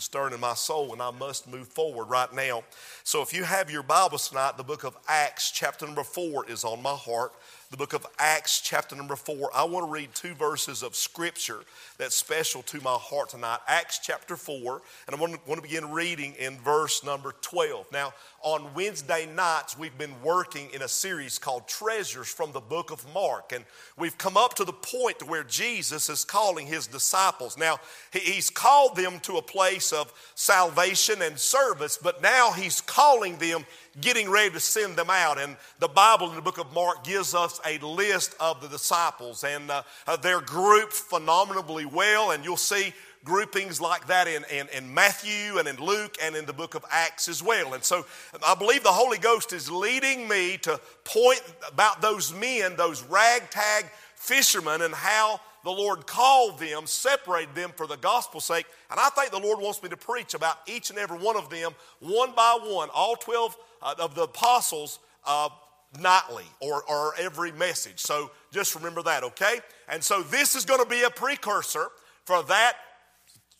stirring in my soul, and I must move forward right now. So if you have your Bibles tonight, the book of Acts chapter number 4 is on my heart. The book of Acts chapter number 4. I want to read two verses of scripture that's special to my heart tonight. Acts chapter 4, and I want to begin reading in verse number 12. Now, on Wednesday nights, we've been working in a series called Treasures from the Book of Mark, and we've come up to the point where Jesus is calling his disciples. Now, he's called them to a place of salvation and service, but now he's calling them, getting ready to send them out. And the Bible in the book of Mark gives us a list of the disciples, and they're grouped phenomenally well, and you'll see groupings like that in Matthew and in Luke and in the book of Acts as well. And so I believe the Holy Ghost is leading me to point about those men, those ragtag fishermen, and how the Lord called them, separated them for the gospel's sake. And I think the Lord wants me to preach about each and every one of them, one by one, all 12 of the apostles nightly or every message. So just remember that, okay? And so this is going to be a precursor for that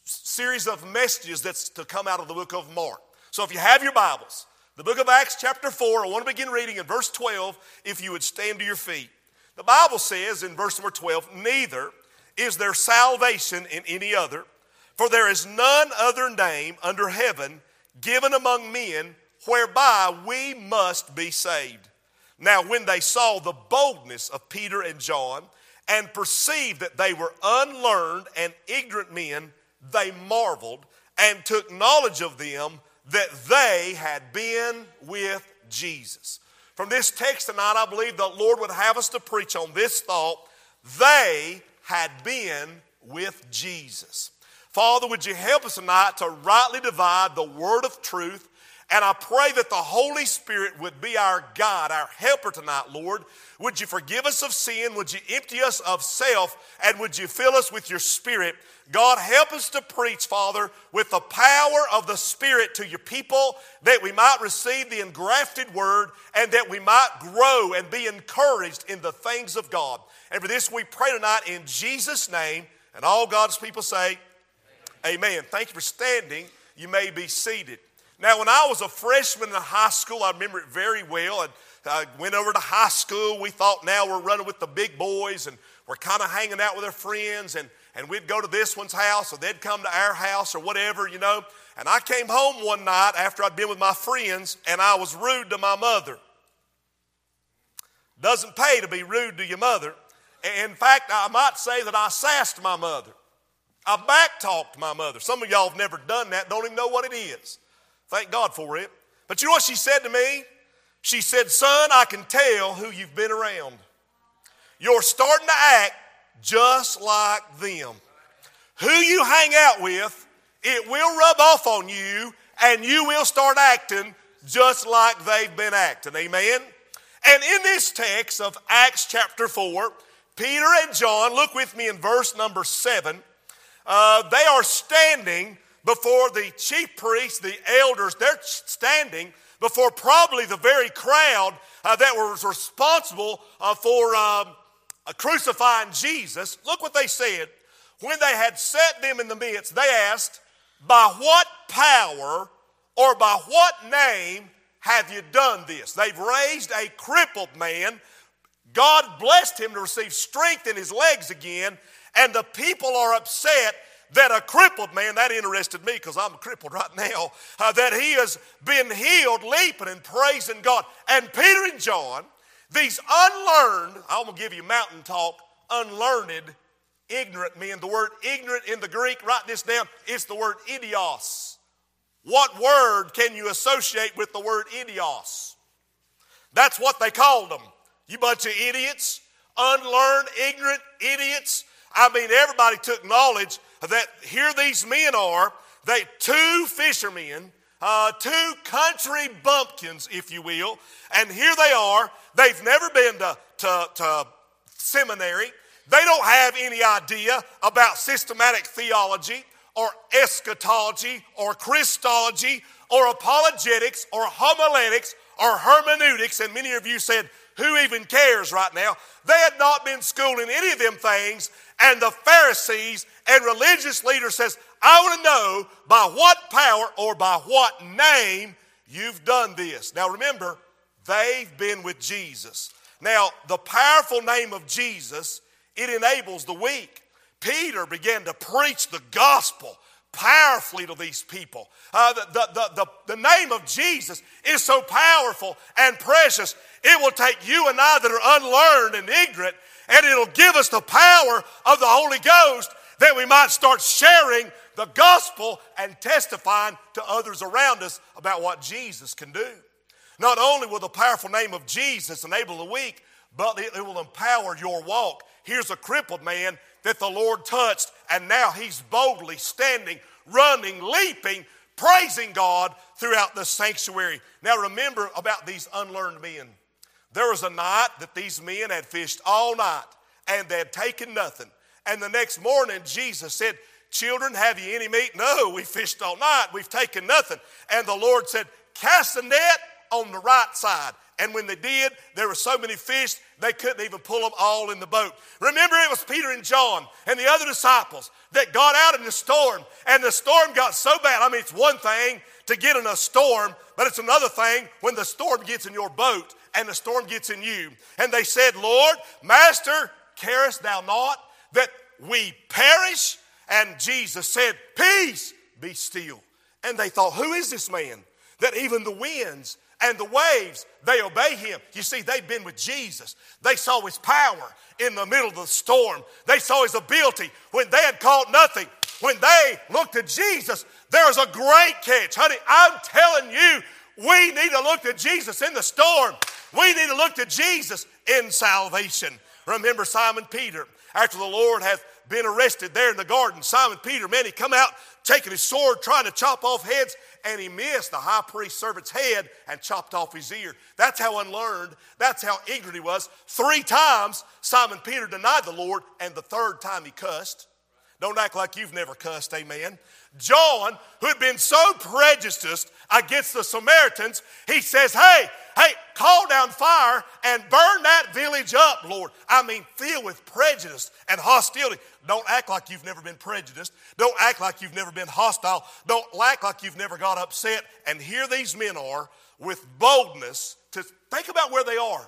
series of messages that's to come out of the book of Mark. So if you have your Bibles, the book of Acts chapter 4, I want to begin reading in verse 12, if you would stand to your feet. The Bible says in verse number 12, neither is there salvation in any other, for there is none other name under heaven given among men whereby we must be saved. Now when they saw the boldness of Peter and John and perceived that they were unlearned and ignorant men, they marveled and took knowledge of them that they had been with Jesus. From this text tonight, I believe the Lord would have us to preach on this thought: they had been with Jesus. Father, would you help us tonight to rightly divide the word of truth? And I pray that the Holy Spirit would be our guide, our helper tonight, Lord. Would you forgive us of sin? Would you empty us of self? And would you fill us with your Spirit? God, help us to preach, Father, with the power of the Spirit to your people, that we might receive the engrafted word and that we might grow and be encouraged in the things of God. And for this we pray tonight in Jesus' name. And all God's people say, Amen. Thank you for standing. You may be seated. Now, when I was a freshman in high school, I remember it very well. And I went over to high school. We thought now we're running with the big boys and we're kind of hanging out with our friends. And we'd go to this one's house or they'd come to our house or whatever, you know. And I came home one night after I'd been with my friends, and I was rude to my mother. Doesn't pay to be rude to your mother. In fact, I might say that I sassed my mother. I backtalked my mother. Some of y'all have never done that, don't even know what it is. Thank God for it. But you know what she said to me? She said, "Son, I can tell who you've been around. You're starting to act just like them. Who you hang out with, it will rub off on you, and you will start acting just like they've been acting." Amen? And in this text of Acts chapter 4, Peter and John, look with me in verse number 7, they are standing before the chief priests, the elders. They're standing before probably the very crowd that was responsible for crucifying Jesus. Look what they said. When they had set them in the midst, they asked, "By what power or by what name have you done this?" They've raised a crippled man. God blessed him to receive strength in his legs again, and the people are upset that a crippled man, that interested me because I'm crippled right now, that he has been healed, leaping and praising God. And Peter and John, these unlearned, I'm going to give you mountain talk, unlearned, ignorant men. The word ignorant in the Greek, write this down, it's the word idios. What word can you associate with the word idios? That's what they called them. You bunch of idiots, unlearned, ignorant idiots. I mean, everybody took knowledge that here these men are, they two fishermen, two country bumpkins, if you will, and here they are. They've never been to seminary. They don't have any idea about systematic theology or eschatology or Christology or apologetics or homiletics or hermeneutics, and many of you said, "Who even cares right now?" They had not been schooled in any of them things, and the Pharisees and religious leaders says, I want to know by what power or by what name you've done this. Now remember, they've been with Jesus. Now, the powerful name of Jesus, it enables the weak. Peter began to preach the gospel powerfully to these people. The name of Jesus is so powerful and precious, it will take you and I that are unlearned and ignorant, and it'll give us the power of the Holy Ghost that we might start sharing the gospel and testifying to others around us about what Jesus can do. Not only will the powerful name of Jesus enable the weak, but it will empower your walk. Here's a crippled man that the Lord touched, and now he's boldly standing, running, leaping, praising God throughout the sanctuary. Now remember about these unlearned men. There was a night that these men had fished all night, and they had taken nothing. And the next morning, Jesus said, "Children, have you any meat?" "No, we fished all night. We've taken nothing." And the Lord said, "Cast the net on the right side." And when they did, there were so many fish, they couldn't even pull them all in the boat. Remember, it was Peter and John and the other disciples that got out in the storm, and the storm got so bad. I mean, it's one thing to get in a storm, but it's another thing when the storm gets in your boat and the storm gets in you. And they said, "Lord, Master, carest thou not that we perish?" And Jesus said, "Peace, be still." And they thought, who is this man that even the winds and the waves, they obey him? You see, they've been with Jesus. They saw his power in the middle of the storm. They saw his ability when they had caught nothing. When they looked at Jesus, there was a great catch. Honey, I'm telling you, we need to look to Jesus in the storm. We need to look to Jesus in salvation. Remember Simon Peter, after the Lord hath been arrested there in the garden. Simon Peter, man, he come out taking his sword, trying to chop off heads, and he missed the high priest's servant's head and chopped off his ear. That's how unlearned, that's how ignorant he was. 3 times Simon Peter denied the Lord, and the 3rd time he cussed. Don't act like you've never cussed, amen. John, who had been so prejudiced against the Samaritans, he says, hey, call down fire and burn that village up, Lord. I mean, filled with prejudice and hostility. Don't act like you've never been prejudiced. Don't act like you've never been hostile. Don't act like you've never got upset. And here these men are with boldness to think about where they are.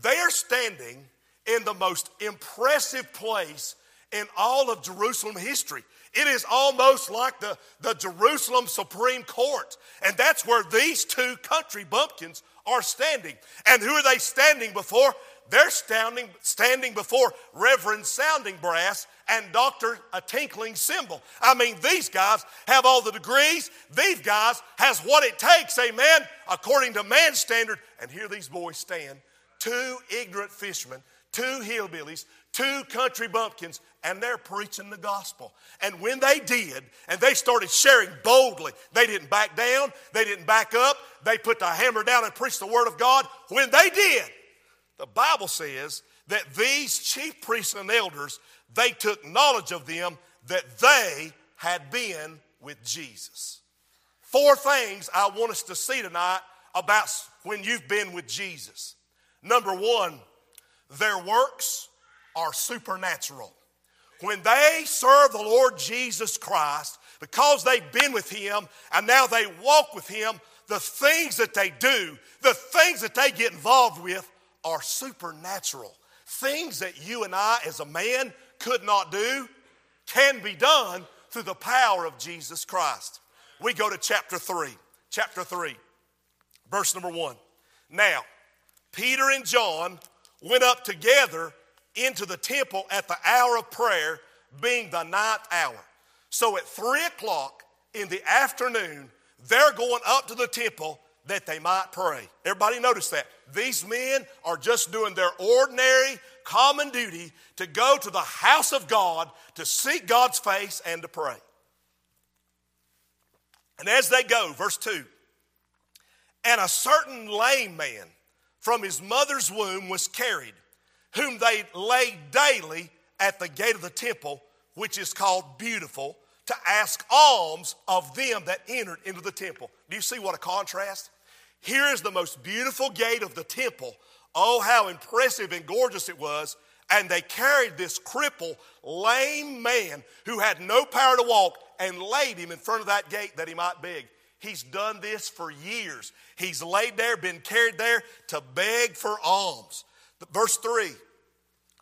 They are standing in the most impressive place in all of Jerusalem history. It is almost like the Jerusalem Supreme Court. And that's where these 2 country bumpkins are standing. And who are they standing before? They're standing before Reverend Sounding Brass and Dr. A Tinkling Cymbal. I mean, these guys have all the degrees. These guys has what it takes, amen, according to man's standard. And here these boys stand, 2 ignorant fishermen, 2 hillbillies, 2 country bumpkins, and they're preaching the gospel. And when they did, and they started sharing boldly, they didn't back down, they didn't back up, they put the hammer down and preached the word of God. When they did, the Bible says that these chief priests and elders, they took knowledge of them that they had been with Jesus. 4 things I want us to see tonight about when you've been with Jesus. Number 1, their works are supernatural. When they serve the Lord Jesus Christ, because they've been with him and now they walk with him, the things that they do, the things that they get involved with are supernatural. Things that you and I as a man could not do can be done through the power of Jesus Christ. We go to chapter 3, verse number 1. Now, Peter and John went up together into the temple at the hour of prayer, being the 9th hour. So at 3:00 in the afternoon, they're going up to the temple that they might pray. Everybody notice that. These men are just doing their ordinary common duty to go to the house of God to seek God's face and to pray. And as they go, verse 2, and a certain lame man from his mother's womb was carried, whom they laid daily at the gate of the temple, which is called Beautiful, to ask alms of them that entered into the temple. Do you see what a contrast? Here is the most beautiful gate of the temple. Oh, how impressive and gorgeous it was. and they carried this crippled, lame man who had no power to walk and laid him in front of that gate that he might beg. He's done this for years. He's laid there, been carried there to beg for alms. Verse 3,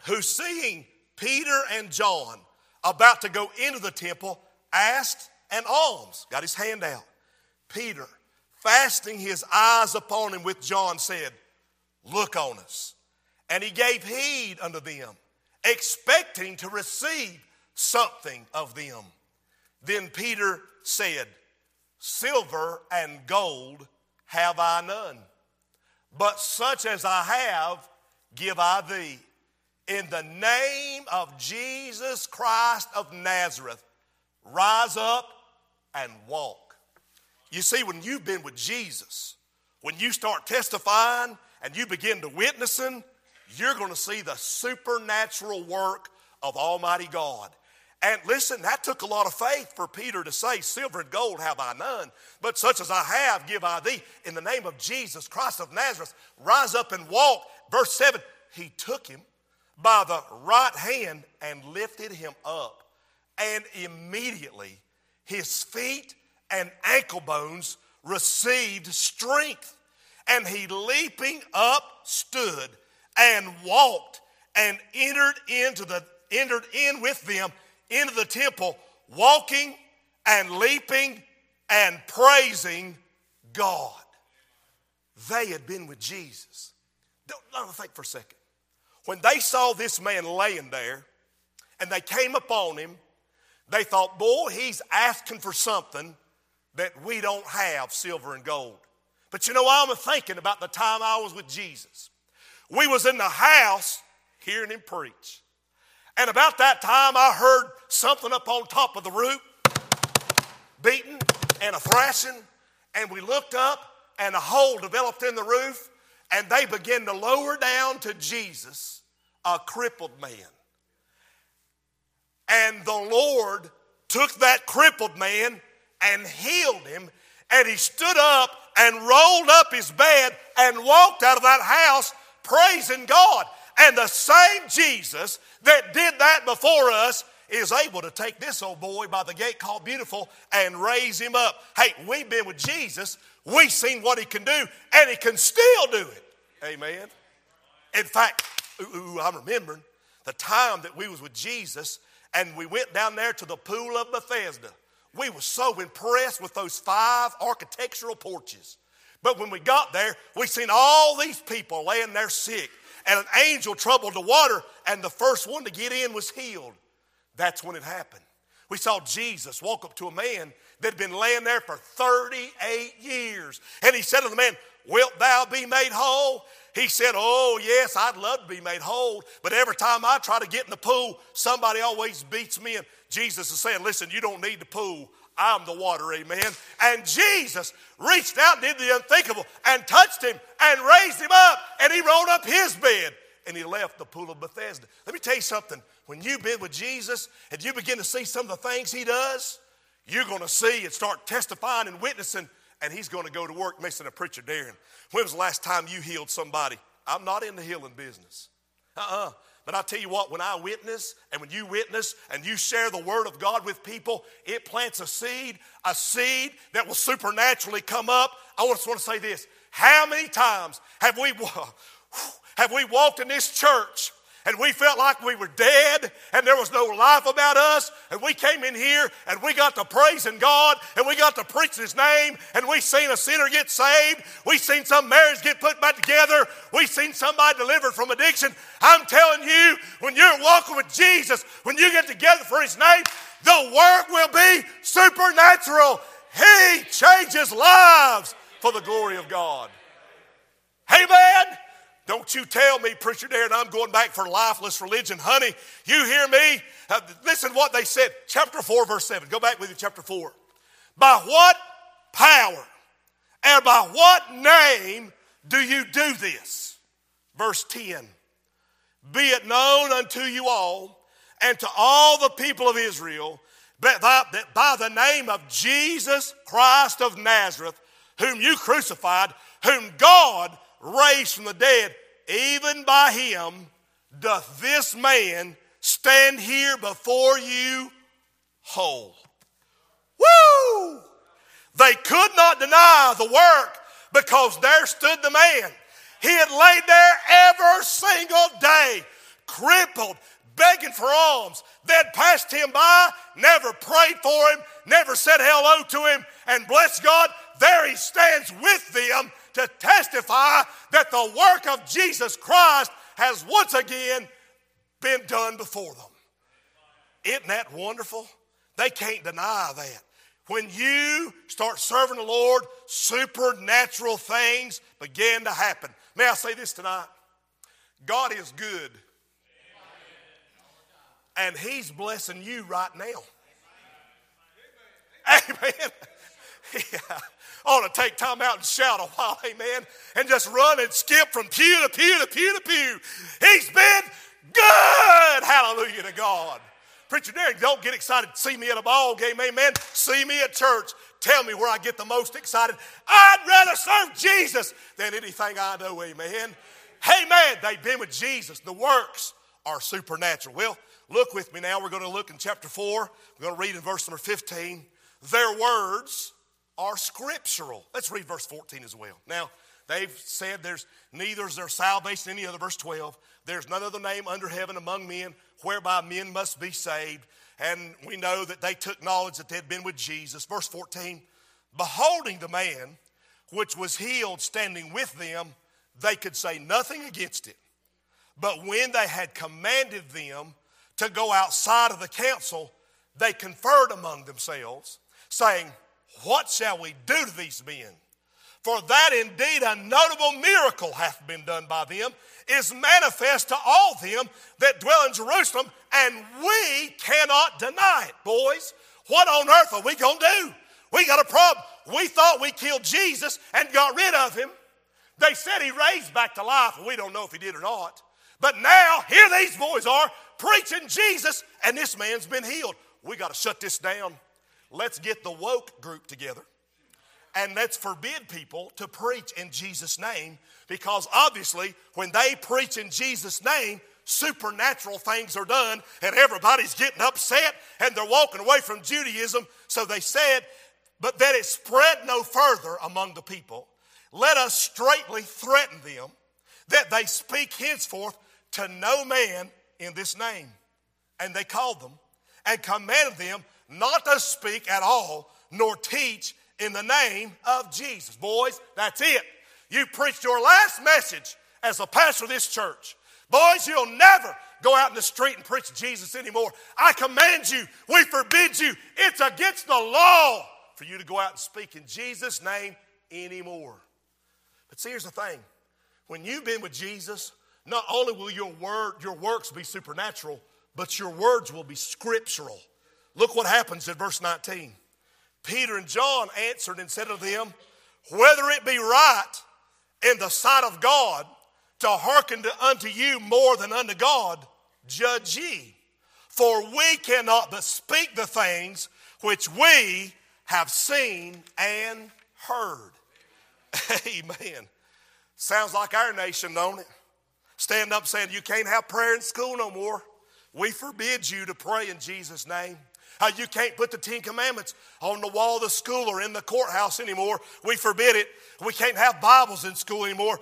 who seeing Peter and John about to go into the temple, asked an alms, got his hand out. Peter, fasting his eyes upon him with John, said, "Look on us." And he gave heed unto them, expecting to receive something of them. Then Peter said, "Silver and gold have I none, but such as I have give I thee. In the name of Jesus Christ of Nazareth, rise up and walk." You see, when you've been with Jesus, when you start testifying and you begin to witnessing, you're going to see the supernatural work of Almighty God. And listen, that took a lot of faith for Peter to say, "Silver and gold have I none, but such as I have give I thee. In the name of Jesus Christ of Nazareth, rise up and walk." Verse 7, he took him by the right hand and lifted him up. And immediately his feet and ankle bones received strength. And he leaping up stood and walked and entered in with them into the temple, walking and leaping and praising God. They had been with Jesus. Don't think for a second. When they saw this man laying there and they came upon him, they thought, "Boy, he's asking for something that we don't have, silver and gold." But you know, I'm thinking about the time I was with Jesus. We was in the house hearing him preach. And about that time I heard something up on top of the roof, beating and a thrashing. And we looked up and a hole developed in the roof, and they began to lower down to Jesus a crippled man. And the Lord took that crippled man and healed him, and he stood up and rolled up his bed and walked out of that house praising God. And the same Jesus that did that before us is able to take this old boy by the gate called Beautiful and raise him up. Hey, we've been with Jesus. We've seen what he can do, and he can still do it. Amen. In fact, I'm remembering the time that we was with Jesus, and we went down there to the pool of Bethesda. We were so impressed with those 5 architectural porches. But when we got there, we seen all these people laying there sick, and an angel troubled the water, and the first one to get in was healed. That's when it happened. We saw Jesus walk up to a man that had been laying there for 38 years. And he said to the man, "Wilt thou be made whole?" He said, "Oh, yes, I'd love to be made whole, but every time I try to get in the pool, somebody always beats me." And Jesus is saying, "Listen, you don't need the pool. I'm the water," amen. And Jesus reached out and did the unthinkable and touched him and raised him up, and he rolled up his bed and he left the pool of Bethesda. Let me tell you something. When you've been with Jesus and you begin to see some of the things he does, you're going to see and start testifying and witnessing, and he's going to go to work missing a preacher daring. When was the last time you healed somebody? I'm not in the healing business. But I tell you what, when I witness and when you witness and you share the word of God with people, it plants a seed that will supernaturally come up. I just want to say this. How many times have we walked in this church and we felt like we were dead and there was no life about us, and we came in here and we got to praising God and we got to preaching his name, and we seen a sinner get saved, we seen some marriage get put back together, we seen somebody delivered from addiction. I'm telling you, when you're walking with Jesus, when you get together for his name, the work will be supernatural. He changes lives for the glory of God. Amen. Don't you tell me, preacher Darren, I'm going back for lifeless religion. Honey, you hear me? Listen to what they said. Chapter 4, verse 7. Go back with you, chapter 4. By what power and by what name do you do this? Verse 10. Be it known unto you all and to all the people of Israel that by the name of Jesus Christ of Nazareth, whom you crucified, whom God raised from the dead, even by him doth this man stand here before you whole. Woo! They could not deny the work because there stood the man. He had laid there every single day, crippled, begging for alms. They'd passed him by, never prayed for him, never said hello to him, and bless God, there he stands with them to testify that the work of Jesus Christ has once again been done before them. Isn't that wonderful? They can't deny that. When you start serving the Lord, supernatural things begin to happen. May I say this tonight? God is good. And he's blessing you right now. Amen. Yeah. I want to take time out and shout a while, amen, and just run and skip from pew to pew to pew to pew. He's been good. Hallelujah to God. Preacher Derek, don't get excited. See me at a ball game, amen. See me at church. Tell me where I get the most excited. I'd rather serve Jesus than anything I know, amen. Hey, man, they've been with Jesus. The works are supernatural. Well, look with me now. We're going to look in chapter 4. We're going to read in verse number 15. Their words are scriptural. Let's read verse 14 as well. Now, they've said there's neither is there salvation in any other. Verse 12, there's none other name under heaven among men whereby men must be saved. And we know that they took knowledge that they'd been with Jesus. Verse 14, beholding the man which was healed standing with them, they could say nothing against it. But when they had commanded them to go outside of the council, they conferred among themselves, saying, what shall we do to these men? For that indeed a notable miracle hath been done by them, is manifest to all them that dwell in Jerusalem, and we cannot deny it. Boys, what on earth are we going to do? We got a problem. We thought we killed Jesus and got rid of him. They said he raised back to life, and we don't know if he did or not. But now, here these boys are preaching Jesus, and this man's been healed. We got to shut this down. Let's get the woke group together and let's forbid people to preach in Jesus' name, because obviously when they preach in Jesus' name, supernatural things are done and everybody's getting upset and they're walking away from Judaism. So they said, but that it spread no further among the people. Let us straightly threaten them that they speak henceforth to no man in this name. And they called them and commanded them not to speak at all, nor teach in the name of Jesus. Boys, that's it. You preached your last message as a pastor of this church. Boys, you'll never go out in the street and preach Jesus anymore. I command you, we forbid you. It's against the law for you to go out and speak in Jesus' name anymore. But see, here's the thing. When you've been with Jesus, not only will your works be supernatural, but your words will be scriptural. Look what happens in verse 19. Peter and John answered and said to them, whether it be right in the sight of God to hearken unto you more than unto God, judge ye. For we cannot but speak the things which we have seen and heard. Amen. Sounds like our nation, don't it? Stand up saying you can't have prayer in school no more. We forbid you to pray in Jesus' name. You can't put the Ten Commandments on the wall of the school or in the courthouse anymore. We forbid it. We can't have Bibles in school anymore.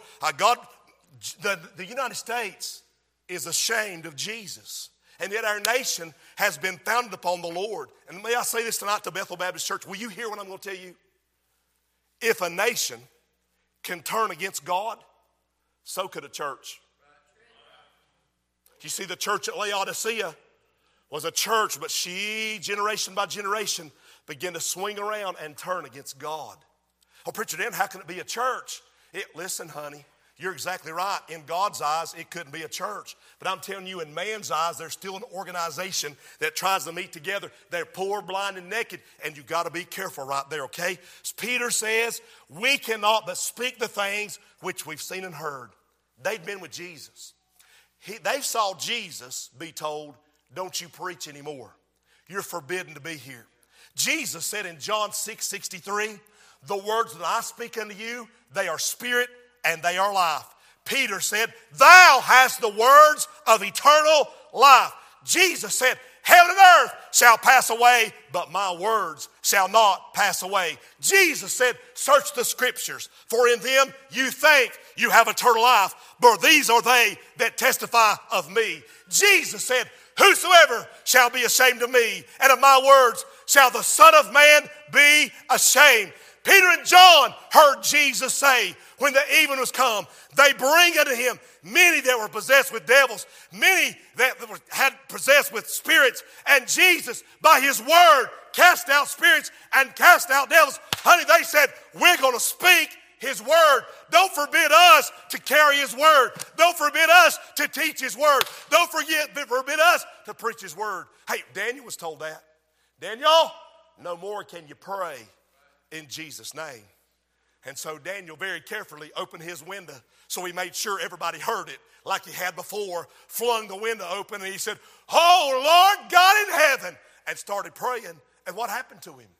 The United States is ashamed of Jesus. And yet our nation has been founded upon the Lord. And may I say this tonight to Bethel Baptist Church. Will you hear what I'm going to tell you? If a nation can turn against God, so could a church. You see, the church at Laodicea was a church, but she, generation by generation, began to swing around and turn against God. Oh, Preacher Dan, how can it be a church? Listen, honey, you're exactly right. In God's eyes, it couldn't be a church. But I'm telling you, in man's eyes, there's still an organization that tries to meet together. They're poor, blind, and naked, and you've got to be careful right there, okay? As Peter says, we cannot but speak the things which we've seen and heard. They've been with Jesus. They saw Jesus be told, don't you preach anymore. You're forbidden to be here. Jesus said in John 6:63, the words that I speak unto you, they are spirit and they are life. Peter said, "Thou hast the words of eternal life." Jesus said, "Heaven and earth shall pass away, but my words shall not pass away." Jesus said, "Search the scriptures, for in them you think you have eternal life, but these are they that testify of me." Jesus said, "Whosoever shall be ashamed of me and of my words shall the Son of Man be ashamed." Peter and John heard Jesus say, when the even was come, they bring unto him many that were possessed with devils, many that were possessed with spirits. And Jesus, by his word, cast out spirits and cast out devils. Honey, they said, "We're going to speak his word. Don't forbid us to carry his word. Don't forbid us to teach his word. Don't forbid us to preach his word." Hey, Daniel was told that. "Daniel, no more can you pray in Jesus' name." And so Daniel very carefully opened his window, so he made sure everybody heard it like he had before, flung the window open, and he said, "Oh, Lord God in heaven," and started praying. And what happened to him?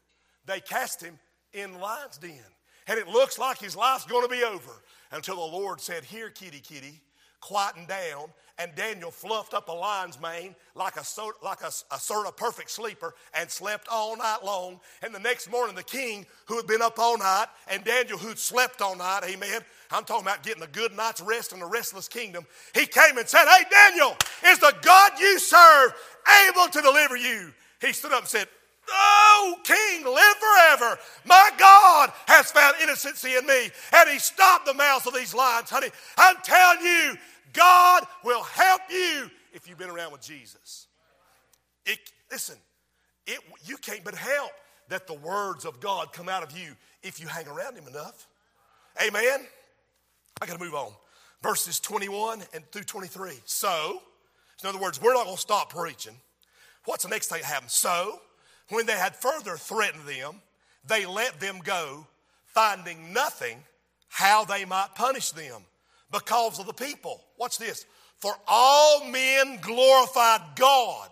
They cast him in the lion's den. And it looks like his life's going to be over until the Lord said, "Here, kitty, kitty, quieten down." And Daniel fluffed up a lion's mane like a sort of perfect sleeper and slept all night long. And the next morning, the king, who had been up all night, and Daniel, who'd slept all night, amen, I'm talking about getting a good night's rest in a restless kingdom, he came and said, "Hey, Daniel, is the God you serve able to deliver you?" He stood up and said, "Oh, King, live forever. My God has found innocency in me." And he stopped the mouths of these lions. Honey, I'm telling you, God will help you if you've been around with Jesus. You can't but help that the words of God come out of you if you hang around him enough. Amen? I got to move on. Verses 21 and through 23. So, in other words, we're not going to stop preaching. What's the next thing that happens? So, when they had further threatened them, they let them go, finding nothing how they might punish them because of the people. Watch this. For all men glorified God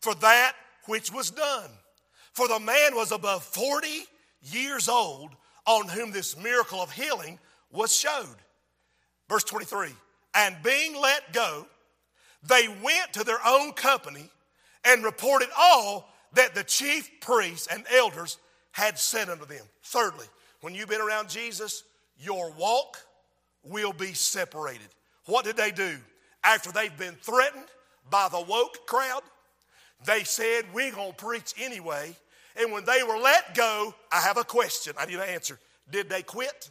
for that which was done. For the man was above 40 years old on whom this miracle of healing was showed. Verse 23, and being let go, they went to their own company and reported all that the chief priests and elders had said unto them. Thirdly, when you've been around Jesus, your walk will be separated. What did they do? After they've been threatened by the woke crowd, they said, "We're going to preach anyway." And when they were let go, I have a question. I need an answer. Did they quit?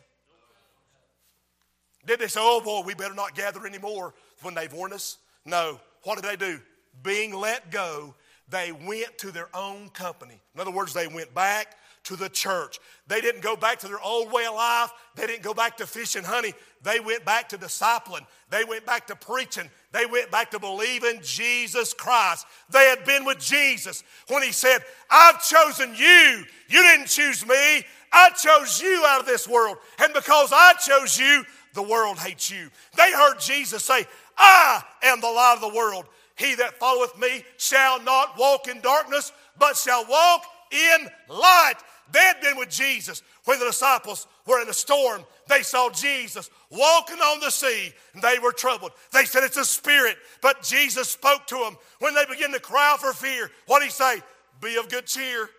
Did they say, "Oh boy, we better not gather anymore" when they've warned us? No. What did they do? Being let go, they went to their own company. In other words, they went back to the church. They didn't go back to their old way of life. They didn't go back to fishing, honey. They went back to discipling. They went back to preaching. They went back to believing Jesus Christ. They had been with Jesus when he said, "I've chosen you. You didn't choose me. I chose you out of this world. And because I chose you, the world hates you." They heard Jesus say, "I am the light of the world. He that followeth me shall not walk in darkness, but shall walk in light." They had been with Jesus when the disciples were in a storm. They saw Jesus walking on the sea, and they were troubled. They said, "It's a spirit," but Jesus spoke to them. When they began to cry out for fear, what did he say? "Be of good cheer.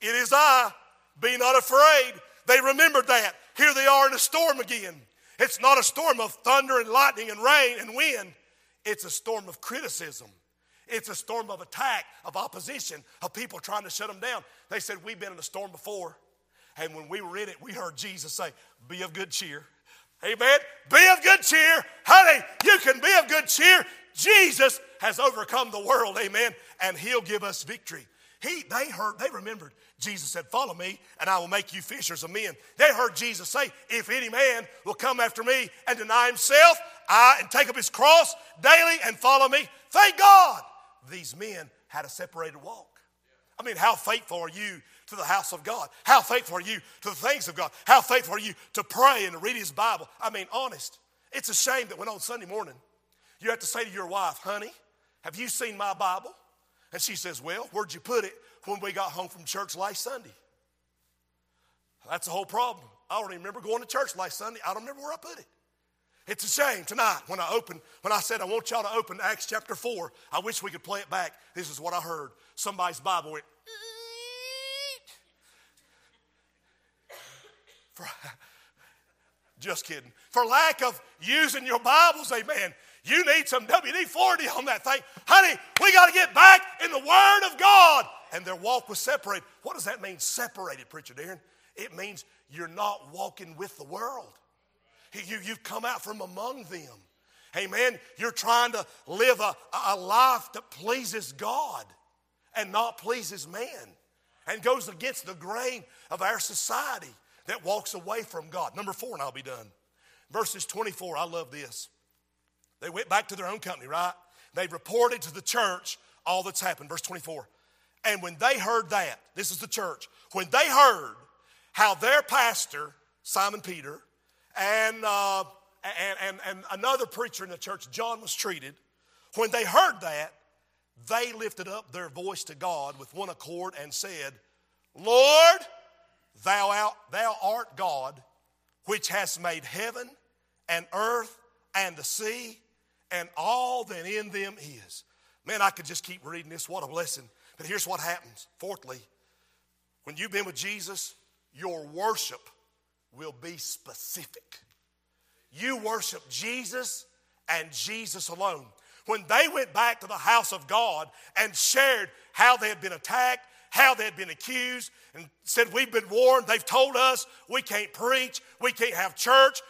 It is I. Be not afraid." They remembered that. Here they are in a storm again. It's not a storm of thunder and lightning and rain and wind. It's a storm of criticism. It's a storm of attack, of opposition, of people trying to shut them down. They said, "We've been in a storm before. And when we were in it, we heard Jesus say, 'Be of good cheer.'" Amen. Be of good cheer. Honey, you can be of good cheer. Jesus has overcome the world. Amen. And he'll give us victory. They remembered. Jesus said, "Follow me, and I will make you fishers of men." They heard Jesus say, "If any man will come after me and deny himself, and take up his cross daily and follow me." Thank God these men had a separated walk. I mean, how faithful are you to the house of God? How faithful are you to the things of God? How faithful are you to pray and to read his Bible? I mean, honest. It's a shame that when on Sunday morning you have to say to your wife, "Honey, have you seen my Bible?" And she says, "Well, where'd you put it when we got home from church last Sunday?" That's the whole problem. I don't even remember going to church last Sunday. I don't remember where I put it. It's a shame tonight when I said I want y'all to open Acts chapter 4. I wish we could play it back. This is what I heard. Somebody's Bible went. Just kidding. For lack of using your Bibles, amen. You need some WD-40 on that thing. Honey, we got to get back in the Word of God. And their walk was separated. What does that mean, separated, Preacher Darren? It means you're not walking with the world. You've come out from among them. Amen. You're trying to live a life that pleases God and not pleases man and goes against the grain of our society that walks away from God. Number 4, and I'll be done. Verses 24, I love this. They went back to their own company, right? They reported to the church all that's happened. Verse 24. And when they heard that, this is the church, when they heard how their pastor, Simon Peter, and another preacher in the church, John, was treated, when they heard that, they lifted up their voice to God with one accord and said, Lord, thou art God, which hast made heaven and earth and the sea and all that in them is. Man, I could just keep reading this. What a blessing. But here's what happens. Fourthly, when you've been with Jesus, your worship will be specific. You worship Jesus and Jesus alone. When they went back to the house of God and shared how they had been attacked, how they had been accused, and said, we've been warned, they've told us, we can't preach, we can't have church.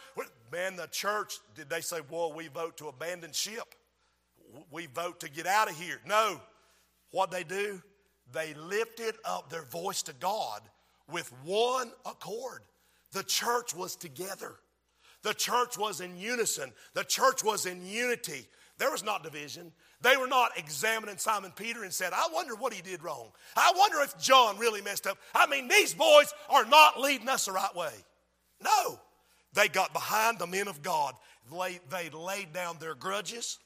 Man, the church, did they say, well, we vote to abandon ship. We vote to get out of here. No. What'd they do? They lifted up their voice to God with one accord. The church was together. The church was in unison. The church was in unity. There was not division. They were not examining Simon Peter and said, I wonder what he did wrong. I wonder if John really messed up. I mean, these boys are not leading us the right way. No. They got behind the men of God. They laid down their grudges.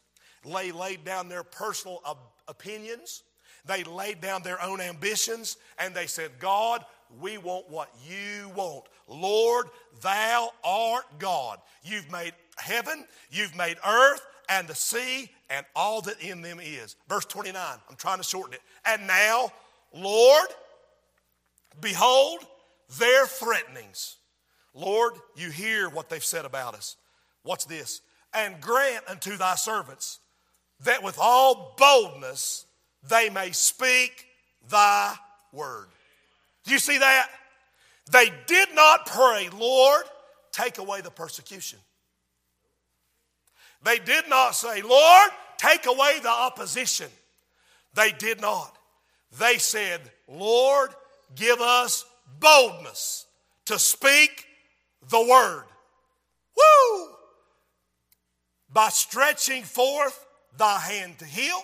They laid down their personal opinions. They laid down their own ambitions. And they said, God, we want what you want. Lord, thou art God. You've made heaven. You've made earth and the sea and all that in them is. Verse 29, I'm trying to shorten it. And now, Lord, behold their threatenings. Lord, you hear what they've said about us. Watch this. And grant unto thy servants that with all boldness they may speak thy word. Do you see that? They did not pray, Lord, take away the persecution. They did not say, Lord, take away the opposition. They did not. They said, Lord, give us boldness to speak the word. Woo! By stretching forth thy hand to heal,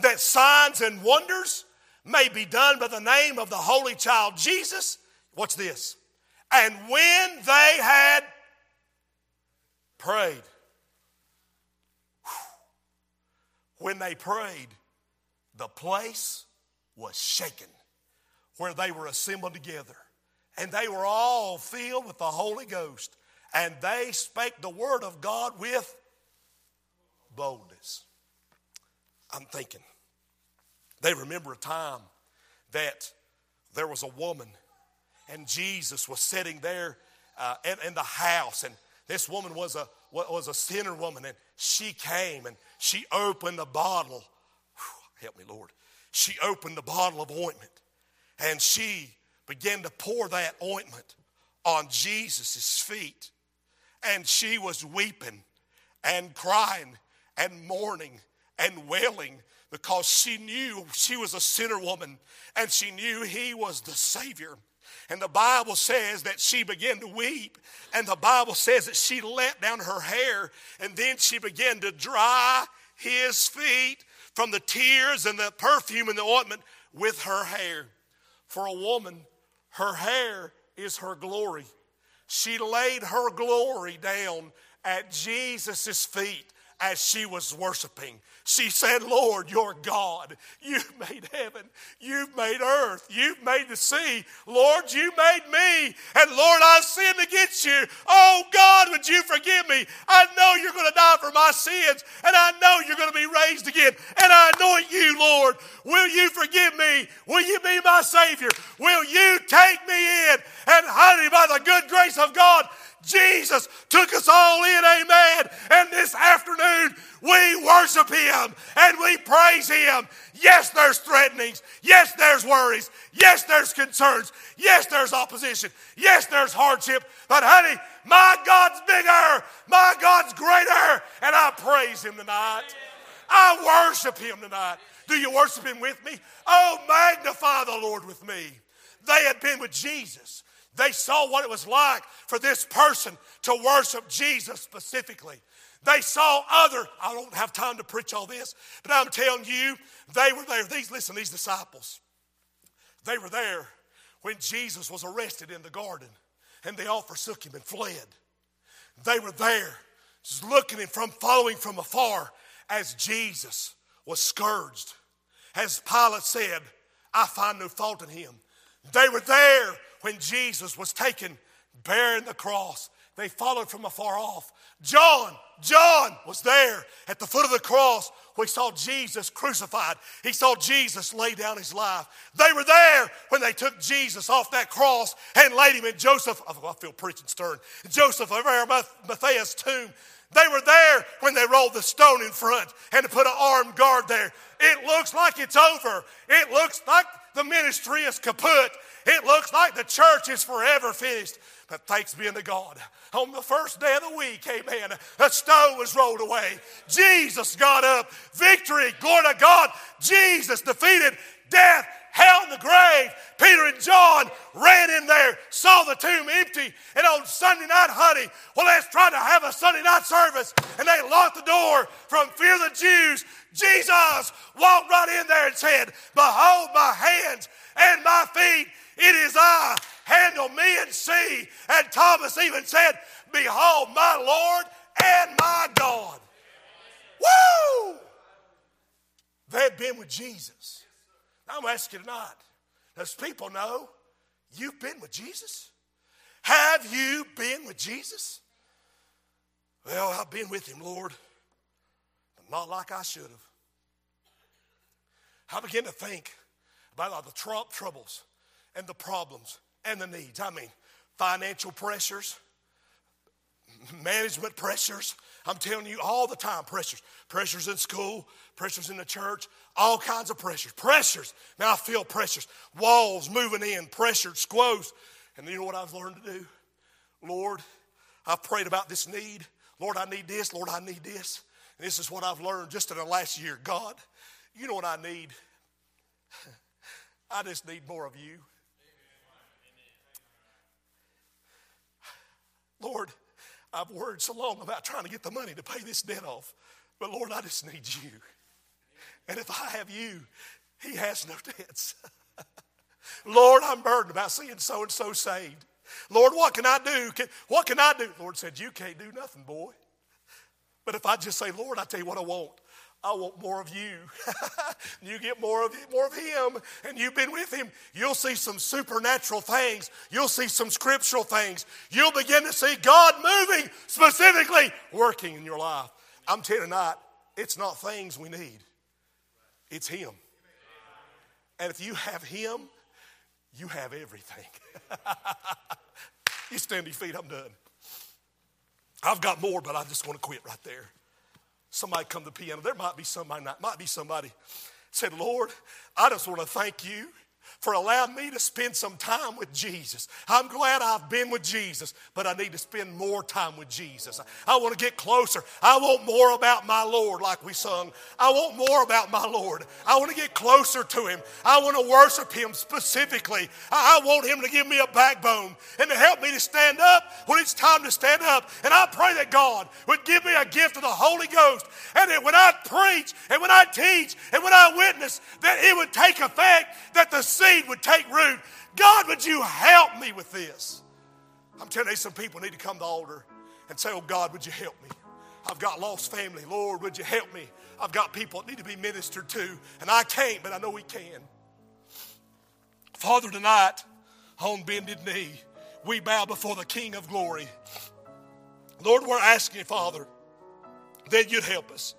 that signs and wonders may be done by the name of the Holy Child Jesus. Watch this. And when they had prayed, the place was shaken where they were assembled together. And they were all filled with the Holy Ghost. And they spake the word of God with boldness. I'm thinking, they remember a time that there was a woman and Jesus was sitting there in the house, and this woman was a sinner woman, and she came and she opened the bottle. Whew, help me, Lord. She opened the bottle of ointment and she began to pour that ointment on Jesus' feet, and she was weeping and crying and mourning and wailing because she knew she was a sinner woman and she knew he was the Savior. And the Bible says that she began to weep, and the Bible says that she let down her hair, and then she began to dry his feet from the tears and the perfume and the ointment with her hair. For a woman, her hair is her glory. She laid her glory down at Jesus' feet as she was worshiping. She said, Lord, you're God. You've made heaven. You've made earth. You've made the sea. Lord, you made me. And Lord, I sinned against you. Oh God, would you forgive me? I know you're going to die for my sins. And I know you're going to be raised again. And I anoint you, Lord. Will you forgive me? Will you be my Savior? Will you take me in? And honey, by the good grace of God, Jesus took us all in, amen. And this afternoon, we worship Him and we praise Him. Yes, there's threatenings. Yes, there's worries. Yes, there's concerns. Yes, there's opposition. Yes, there's hardship. But honey, my God's bigger. My God's greater. And I praise Him tonight. I worship Him tonight. Do you worship Him with me? Oh, magnify the Lord with me. They had been with Jesus. They saw what it was like for this person to worship Jesus specifically. They saw other, I don't have time to preach all this, but I'm telling you, they were there. These disciples, they were there when Jesus was arrested in the garden and they all forsook him and fled. They were there just looking and following from afar as Jesus was scourged. As Pilate said, I find no fault in him. They were there when Jesus was taken, bearing the cross. They followed from afar off. John was there at the foot of the cross. We saw Jesus crucified. He saw Jesus lay down his life. They were there when they took Jesus off that cross and laid him in Joseph of Arimathea's tomb. They were there when they rolled the stone in front and put an armed guard there. It looks like it's over. It looks like the ministry is kaput. It looks like the church is forever finished. But thanks be unto God. On the first day of the week, amen, a stone was rolled away. Jesus got up. Victory, glory to God. Jesus defeated death, hell, and the grave. Peter and John ran in there, saw the tomb empty. And on Sunday night, honey, well, let's try to have a Sunday night service. And they locked the door from fear of the Jews. Jesus walked right in there and said, behold my hands and my feet. It is I. Handle me and see. And Thomas even said, behold my Lord and my God. Woo! They've been with Jesus. I'm asking tonight, does people know you've been with Jesus? Have you been with Jesus? Well, I've been with him, Lord, but not like I should have. I begin to think about all the troubles and the problems and the needs. I mean, financial pressures, management pressures. I'm telling you all the time, pressures. Pressures in school, pressures in the church, all kinds of pressures. Pressures. Now I feel pressures. Walls moving in, pressured squoze. And you know what I've learned to do? Lord, I've prayed about this need. Lord, I need this. Lord, I need this. And this is what I've learned just in the last year. God, you know what I need? I just need more of you. Lord, I've worried so long about trying to get the money to pay this debt off. But Lord, I just need you. And if I have you, he has no debts. Lord, I'm burdened about seeing so-and-so saved. Lord, what can I do? What can I do? Lord said, you can't do nothing, boy. But if I just say, Lord, I tell you what I want. I want more of you. You get more of him, and you've been with him. You'll see some supernatural things. You'll see some scriptural things. You'll begin to see God moving, specifically working in your life. I'm telling you tonight, it's not things we need. It's him. And if you have him, you have everything. You stand to your feet, I'm done. I've got more, but I just want to quit right there. Somebody come to the piano. There might be somebody said, Lord, I just want to thank you for allowing me to spend some time with Jesus. I'm glad I've been with Jesus, but I need to spend more time with Jesus. I want to get closer. I want more about my Lord, like we sung. I want more about my Lord. I want to get closer to him. I want to worship him specifically. I want him to give me a backbone and to help me to stand up when it's time to stand up. And I pray that God would give me a gift of the Holy Ghost, and that when I preach and when I teach and when I witness, that it would take effect, that the seed would take root. God, would you help me with this? I'm telling you, some people need to come to the altar and say, oh God, would you help me? I've got lost family. Lord, would you help me? I've got people that need to be ministered to, and I can't, but I know He can. Father, tonight, on bended knee, we bow before the King of glory. Lord, we're asking you, Father, that you'd help us.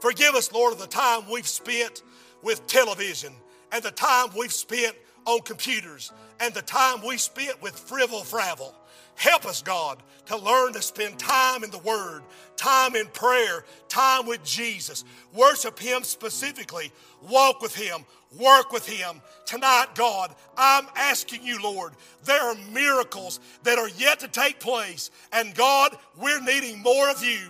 Forgive us, Lord, of the time we've spent with television and the time we've spent on computers and the time we spent with frivol fravel. Help us, God, to learn to spend time in the Word, time in prayer, time with Jesus. Worship Him specifically. Walk with Him. Work with Him. Tonight, God, I'm asking you, Lord, there are miracles that are yet to take place. And God, we're needing more of you.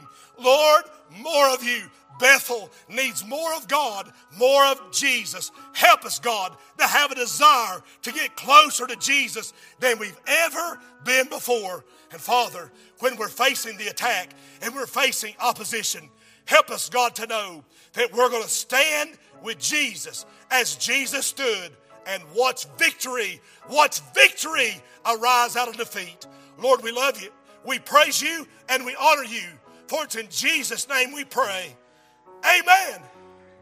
Lord, more of you. Bethel needs more of God, more of Jesus. Help us, God, to have a desire to get closer to Jesus than we've ever been before. And Father, when we're facing the attack and we're facing opposition, help us, God, to know that we're going to stand with Jesus as Jesus stood and watch victory arise out of defeat. Lord, we love you. We praise you and we honor you. For it's in Jesus' name we pray. Amen.